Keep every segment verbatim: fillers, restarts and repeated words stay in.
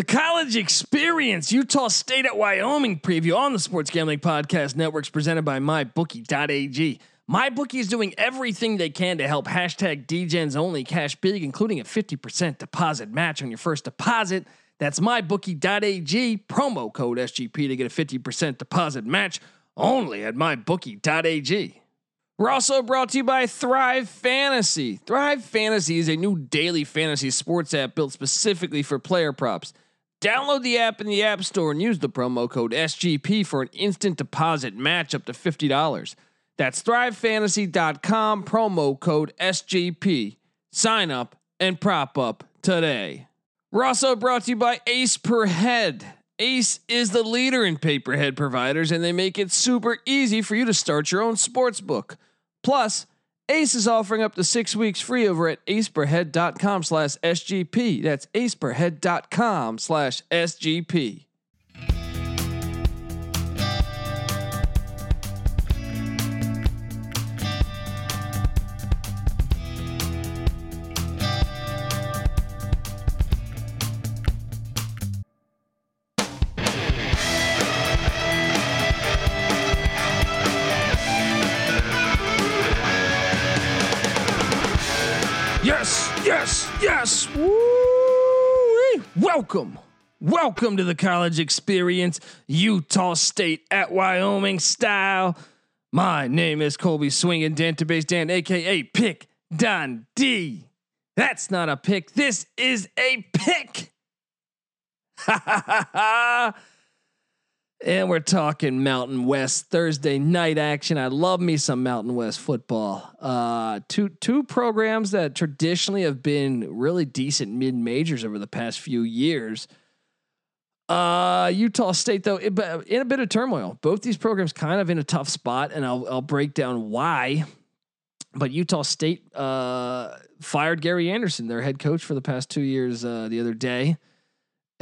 The College Experience, Utah State at Wyoming preview on the Sports Gambling Podcast Network is presented by my bookie dot a g. MyBookie is doing everything they can to help hashtag D Gens only cash big, including a fifty percent deposit match on your first deposit. That's my bookie dot a g, promo code S G P to get a fifty percent deposit match only at my bookie dot a g. We're also brought to you by Thrive Fantasy. Thrive Fantasy is a new daily fantasy sports app built specifically for player props. Download the app in the App Store and use the promo code S G P for an instant deposit match up to fifty dollars. That's thrive fantasy dot com, promo code S G P. Sign up and prop up today. We're also brought to you by Ace Per Head. Ace is the leader in paperhead providers, and they make it super easy for you to start your own sports book. Plus, Ace is offering up to six weeks free over at ace per head dot com slash S G P. That's ace per head dot com slash S G P. Yes, yes. Woo-wee. Welcome. Welcome to the College Experience, Utah State at Wyoming style. My name is Colby Swingin' Dantabase Dan, a k a. Pick Don D. That's not a pick. This is a pick. Ha, ha, ha, ha. And we're talking Mountain West Thursday night action. I love me some Mountain West football. Uh, two two programs that traditionally have been really decent mid-majors over the past few years. Uh, Utah State, though, in a bit of turmoil. Both these programs kind of in a tough spot, and I'll, I'll break down why. But Utah State uh, fired Gary Anderson, their head coach for the past two years, uh, the other day.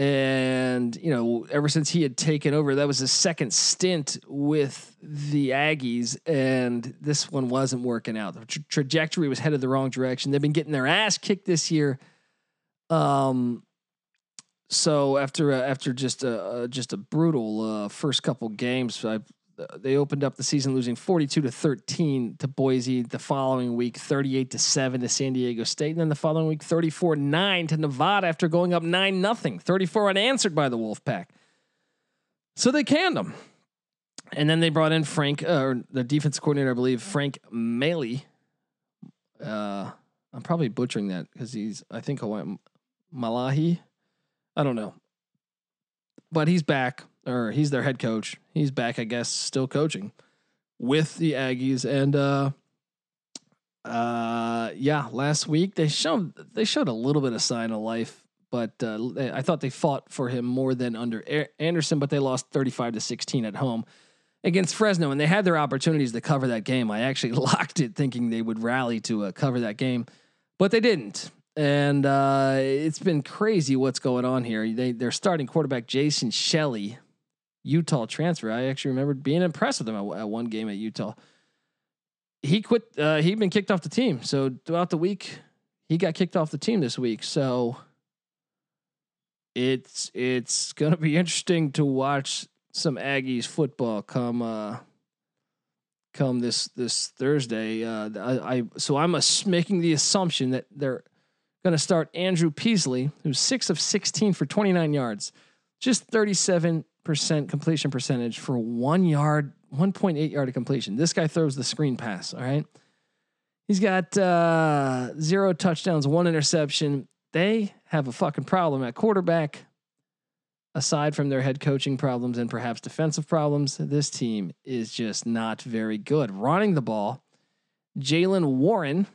And, you know, ever since he had taken over, that was his second stint with the Aggies. And this one wasn't working out. The tra- trajectory was headed the wrong direction. They've been getting their ass kicked this year. Um, so after, uh, after just a, uh, just a brutal, uh, first couple games, I, uh, they opened up the season losing forty-two to thirteen to Boise the following week, thirty-eight to seven to San Diego State. And then the following week, thirty-four nine to Nevada after going up nine, nothing, thirty-four unanswered by the Wolfpack. So they canned them. And then they brought in Frank, uh, or the defense coordinator, I believe, Frank Maile. Uh, I'm probably butchering that because he's, I think Hawaiian Malahi. I don't know, but he's back. Or he's their head coach. He's back, I guess, still coaching with the Aggies. And uh, uh, yeah, last week they showed they showed a little bit of sign of life, but uh, they, I thought they fought for him more than under a- Anderson. But they lost thirty-five to sixteen at home against Fresno, and they had their opportunities to cover that game. I actually locked it, thinking they would rally to uh, cover that game, but they didn't. And uh, it's been crazy what's going on here. They they're starting quarterback Jason Shelley, Utah transfer. I actually remember being impressed with him at, at one game at Utah. He quit. Uh, he'd been kicked off the team. So throughout the week, he got kicked off the team this week. So it's it's gonna be interesting to watch some Aggies football come uh, come this this Thursday. Uh, I, I so I'm as- making the assumption that they're gonna start Andrew Peasley, who's six of sixteen for twenty-nine yards, just thirty-seven. Percent completion percentage for one yard, one point eight yard of completion. This guy throws the screen pass. All right. He's got uh, zero touchdowns, one interception. They have a fucking problem at quarterback. Aside from their head coaching problems and perhaps defensive problems, this team is just not very good running the ball. Jaylen Warren.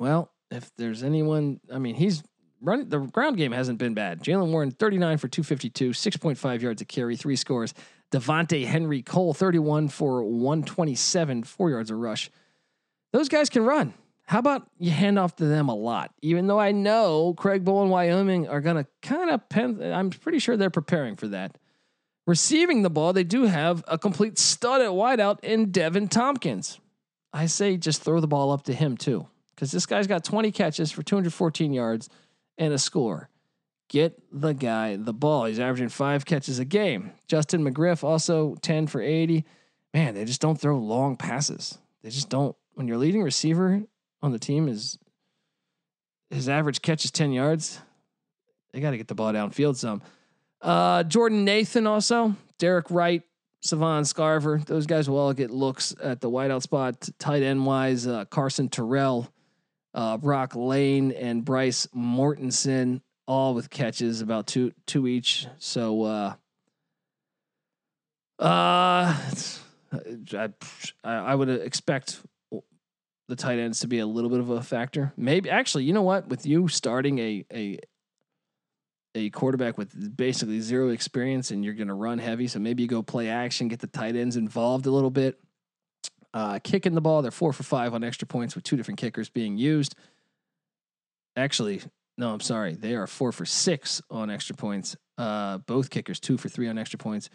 Well, if there's anyone, I mean, he's, Run the ground game hasn't been bad. Jaylen Warren, thirty-nine for two fifty-two, six point five yards a carry, three scores. Devante Henry Cole, thirty-one for one twenty-seven, four yards a rush. Those guys can run. How about you hand off to them a lot? Even though I know Craig Bowl and Wyoming are going to kind of pen, I'm pretty sure they're preparing for that. Receiving the ball, they do have a complete stud at wideout in Devin Tompkins. I say just throw the ball up to him too, because this guy's got twenty catches for two fourteen yards. And a score. Get the guy the ball. He's averaging five catches a game. Justin McGriff, also ten for eighty. Man, they just don't throw long passes. They just don't. When your leading receiver on the team is, his average catch is ten yards, they got to get the ball downfield some. Uh, Jordan Nathan also. Derek Wright, Savon Scarver. Those guys will all get looks at the wideout spot. Tight end-wise, uh, Carson Terrell, uh, Brock Lane, and Bryce Mortensen, all with catches, about two two each. So uh uh I I would expect the tight ends to be a little bit of a factor. Maybe actually, you know what? With you starting a a a quarterback with basically zero experience and you're going to run heavy, so maybe you go play action, get the tight ends involved a little bit. Uh kicking the ball, they're four for five on extra points with two different kickers being used. Actually, No, I'm sorry. They are four for six on extra points. Uh, both kickers, two for three on extra points,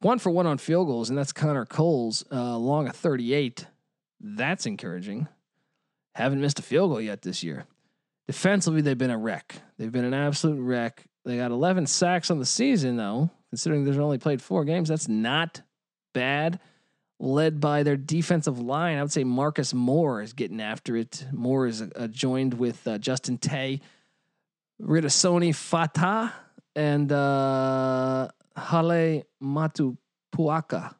one for one on field goals. And that's Connor Coles, uh, long of thirty-eight. That's encouraging. Haven't missed a field goal yet this year. Defensively, they've been a wreck. They've been an absolute wreck. They got eleven sacks on the season, though. Considering they've only played four games, that's not bad. Led by their defensive line, I would say Marcus Moore is getting after it. Moore is uh, joined with uh, Justin Tay, Ritda Sony Fata, and uh, Hale Matupuaka.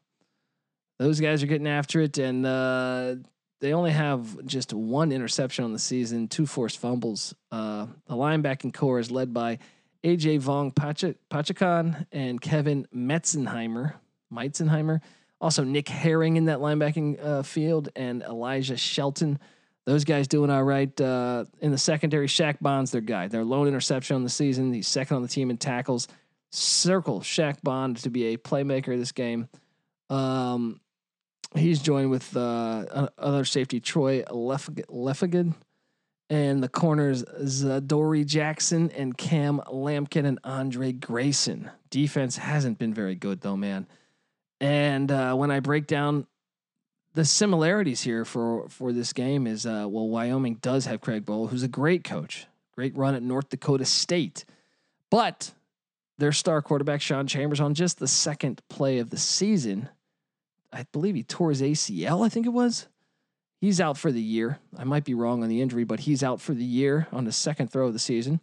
Those guys are getting after it, and uh, they only have just one interception on the season, two forced fumbles. Uh, the linebacking core is led by A J Vong Pachakan and Kevin Metzenheimer. Metzenheimer. Also, Nick Herring in that linebacking uh, field, and Elijah Shelton. Those guys doing all right. Uh, in the secondary, Shaq Bond's their guy. Their lone interception on the season. He's second on the team in tackles. Circle Shaq Bond to be a playmaker this game. Um, he's joined with uh, other safety, Troy Lef- Lefigan. And the corners, Zadori Jackson and Cam Lampkin and Andre Grayson. Defense hasn't been very good, though, man. And uh, when I break down the similarities here for, for this game is, uh, well, Wyoming does have Craig Bowl, who's a great coach, great run at North Dakota State, but their star quarterback, Sean Chambers, on just the second play of the season, I believe he tore his A C L. I think it was, he's out for the year. I might be wrong on the injury, but he's out for the year on the second throw of the season.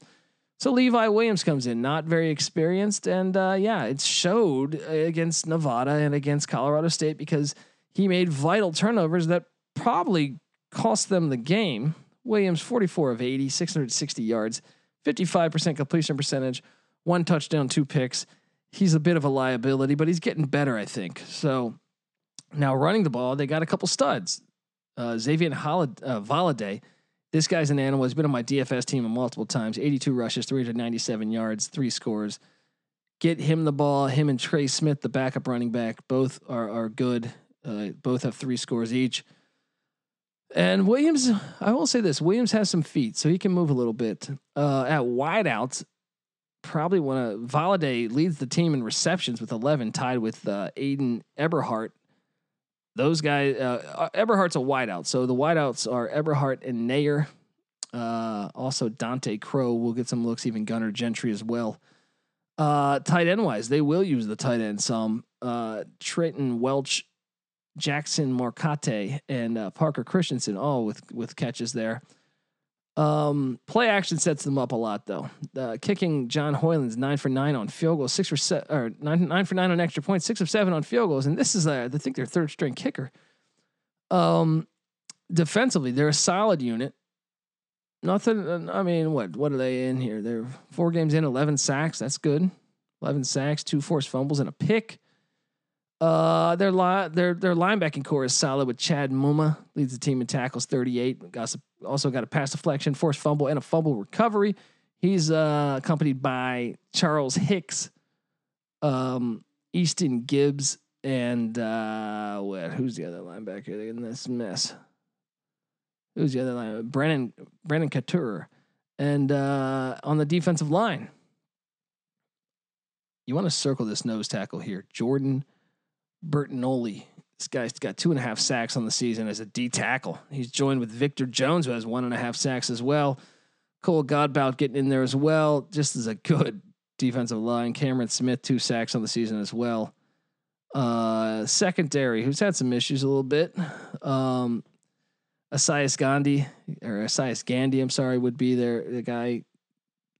So Levi Williams comes in, not very experienced. And uh, yeah, it showed against Nevada and against Colorado State, because he made vital turnovers that probably cost them the game. Williams, forty-four of eighty, six hundred sixty yards, fifty-five percent completion percentage, one touchdown, two picks. He's a bit of a liability, but he's getting better, I think. So now running the ball, they got a couple studs. Uh, Xavier Hollid- uh, Valaday, this guy's an animal. He's been on my D F S team multiple times, eighty-two rushes, three hundred ninety-seven yards, three scores. Get him the ball. Him and Trey Smith, the backup running back, both are are good. Uh, both have three scores each. And Williams, I will say this, Williams has some feet, so he can move a little bit. Uh, at wideout, probably want to, Valaday leads the team in receptions with eleven, tied with uh, Aiden Eberhardt. Those guys, uh, Eberhardt's a wideout, so the wideouts are Eberhardt and Nair. Uh, also, Dante Crow will get some looks, even Gunner Gentry as well. Uh, tight end-wise, they will use the tight end some. Uh, Trenton Welch, Jackson Marcate, and uh, Parker Christensen, all with, with catches there. Um, play action sets them up a lot, though. Uh, kicking, John Hoyland's nine for nine on field goals, six for se- or nine, nine for nine on extra points, six of seven on field goals. And this is, uh, I think, their third string kicker. Um, defensively, they're a solid unit. Nothing. I mean, what, what are they in here? They're four games in, eleven sacks. That's good. eleven sacks, two forced fumbles and a pick. Uh, their li- their their linebacking core is solid with Chad Muma, leads the team in tackles, thirty-eight. Got some, also got a pass deflection, forced fumble, and a fumble recovery. He's uh, accompanied by Charles Hicks, um, Easton Gibbs, and uh, what? Who's the other linebacker in this mess? Who's the other linebacker? Brennan Brennan Couture, and uh, on the defensive line, you want to circle this nose tackle here, Jordan Bertinoli. This guy's got two and a half sacks on the season as a D tackle. He's joined with Victor Jones, who has one and a half sacks as well. Cole Godbout getting in there as well. Just as a good defensive line. Cameron Smith, two sacks on the season as well. Uh, secondary, who's had some issues a little bit. Um, Asias Gandhi or Asias Gandhi, I'm sorry, would be there. The guy,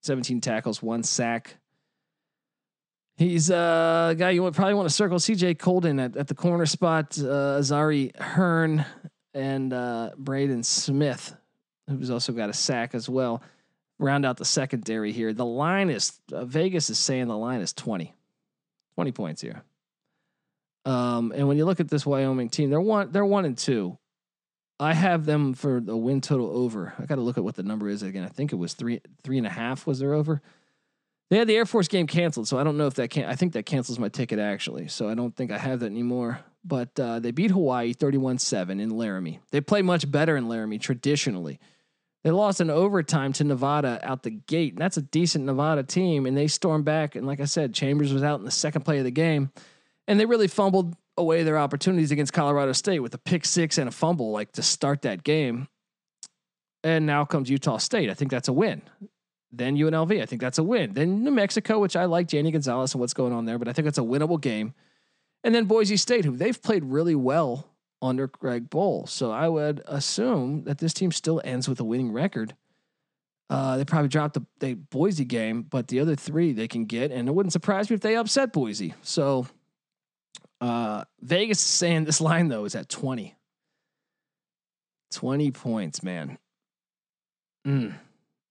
seventeen tackles, one sack. He's a guy you would probably want to circle. C J Colden at, at the corner spot. Uh, Azari Hearn and uh, Braden Smith, who's also got a sack as well. Round out the secondary here. The line is uh, Vegas is saying the line is twenty, twenty points here. Um, and when you look at this Wyoming team, they're one, they're one and two. I have them for the win total over. I got to look at what the number is again. I think it was three, three and a half was their over. They had the Air Force game canceled. So I don't know if that can't, I think that cancels my ticket actually. So I don't think I have that anymore, but, uh, they beat Hawaii thirty-one seven in Laramie. They play much better in Laramie. Traditionally, they lost in overtime to Nevada out the gate. And that's a decent Nevada team. And they stormed back. And like I said, Chambers was out in the second play of the game. And they really fumbled away their opportunities against Colorado State with a pick six and a fumble, like to start that game. And now comes Utah State. I think that's a win. Then U N L V. I think that's a win. Then New Mexico, which I like Janie Gonzalez and what's going on there, but I think it's a winnable game. And then Boise State, who they've played really well under Greg Bowl. So I would assume that this team still ends with a winning record. Uh, they probably dropped the, the Boise game, but the other three they can get, and it wouldn't surprise me if they upset Boise. So, Uh, Vegas is saying this line though is at twenty, twenty points, man. Mm,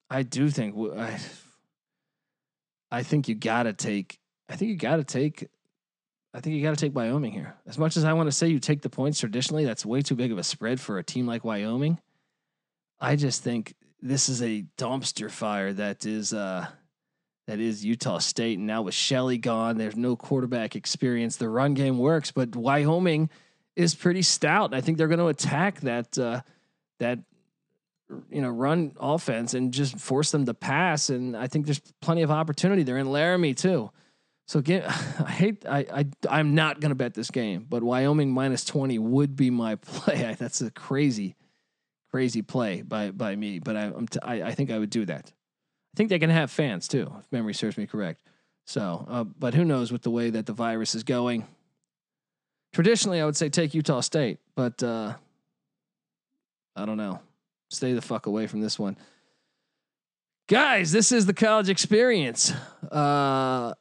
I do think I, I think you gotta take, I think you gotta take, I think you gotta take Wyoming here. As much as I want to say you take the points traditionally, that's way too big of a spread for a team like Wyoming. I just think this is a dumpster fire that is, uh, That is Utah State. And now with Shelley gone, there's no quarterback experience. The run game works, but Wyoming is pretty stout. I think they're going to attack that, uh, that, you know, run offense and just force them to pass. And I think there's plenty of opportunity. They're in Laramie too. So again, I hate, I, I, I'm not going to bet this game, but Wyoming minus twenty would be my play. That's a crazy, crazy play by, by me, but I, I'm t- I, I think I would do that. I think they can have fans too, if memory serves me correct. So, uh, but who knows with the way that the virus is going. Traditionally, I would say take Utah State, but uh, I don't know. Stay the fuck away from this one, guys. This is the College Experience. Uh,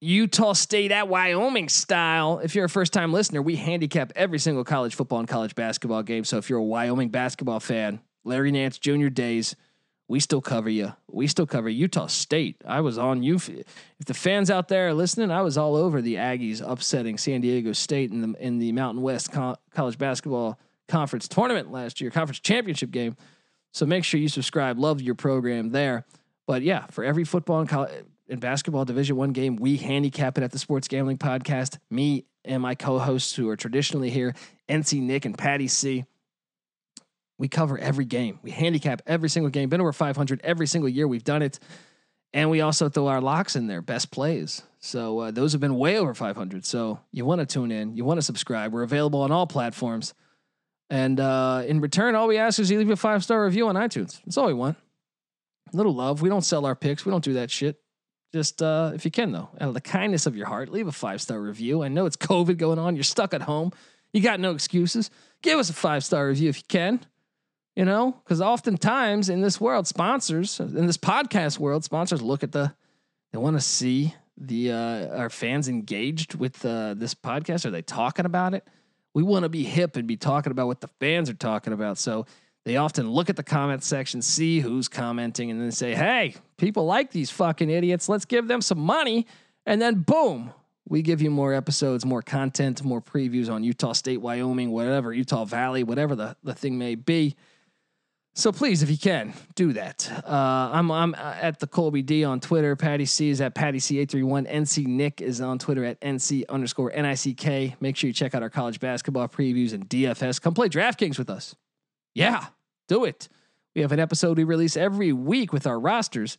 Utah State at Wyoming style. If you're a first time listener, we handicap every single college football and college basketball game. So if you're a Wyoming basketball fan, Larry Nance Junior days, we still cover you. We still cover Utah State. I was on you. If the fans out there are listening, I was all over the Aggies upsetting San Diego State in the in the Mountain West Co- College Basketball Conference Tournament last year, Conference Championship game. So make sure you subscribe. Love your program there. But yeah, for every football and, co- and basketball Division I game, we handicap it at the Sports Gambling Podcast. Me and my co-hosts who are traditionally here, N C Nick and Patty C. We cover every game. We handicap every single game. Been over five hundred every single year. We've done it. And we also throw our locks in there, best plays. So uh, those have been way over five hundred. So you want to tune in. You want to subscribe. We're available on all platforms. And uh, in return, all we ask is you leave a five-star review on iTunes. That's all we want. A little love. We don't sell our picks. We don't do that shit. Just uh, if you can, though, out of the kindness of your heart, leave a five-star review. I know it's COVID going on. You're stuck at home. You got no excuses. Give us a five-star review if you can. You know, because oftentimes in this world, sponsors in this podcast world, sponsors look at the, they want to see the uh, our fans engaged with uh, this podcast. Are they talking about it? We want to be hip and be talking about what the fans are talking about. So they often look at the comment section, see who's commenting, and then say, "Hey, people like these fucking idiots. Let's give them some money." And then boom, we give you more episodes, more content, more previews on Utah State, Wyoming, whatever, Utah Valley, whatever the, the thing may be. So please, if you can, do that. Uh, I'm I'm at the Colby D on Twitter. Patty C is at Patty C eight three one. N C Nick is on Twitter at N C underscore N I C K. Make sure you check out our college basketball previews and D F S. Come play DraftKings with us. Yeah, do it. We have an episode we release every week with our rosters.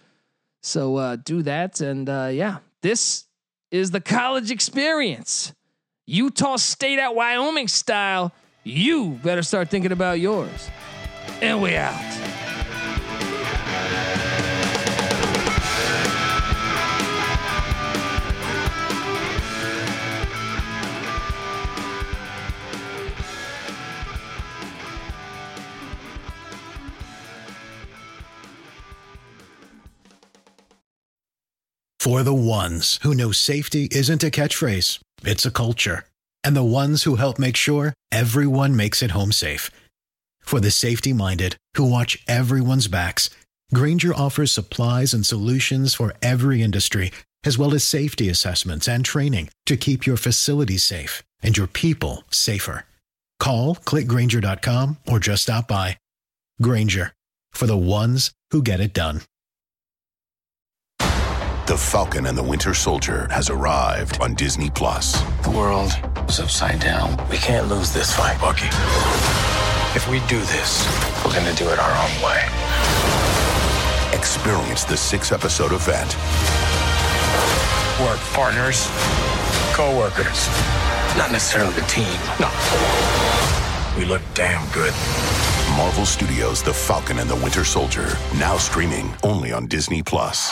So uh, do that. And uh, yeah, this is the College Experience. Utah State at Wyoming style. You better start thinking about yours. And we out. For the ones who know safety isn't a catchphrase, it's a culture. And the ones who help make sure everyone makes it home safe. For the safety-minded who watch everyone's backs, Grainger offers supplies and solutions for every industry, as well as safety assessments and training to keep your facilities safe and your people safer. Call, click Grainger dot com, or just stop by. Grainger, for the ones who get it done. The Falcon and the Winter Soldier has arrived on Disney plus. The world is upside down. We can't lose this fight, Bucky. If we do this, we're going to do it our own way. Experience the six-episode event. We're partners, co-workers, not necessarily the team. No. We look damn good. Marvel Studios' The Falcon and the Winter Soldier, now streaming only on Disney plus.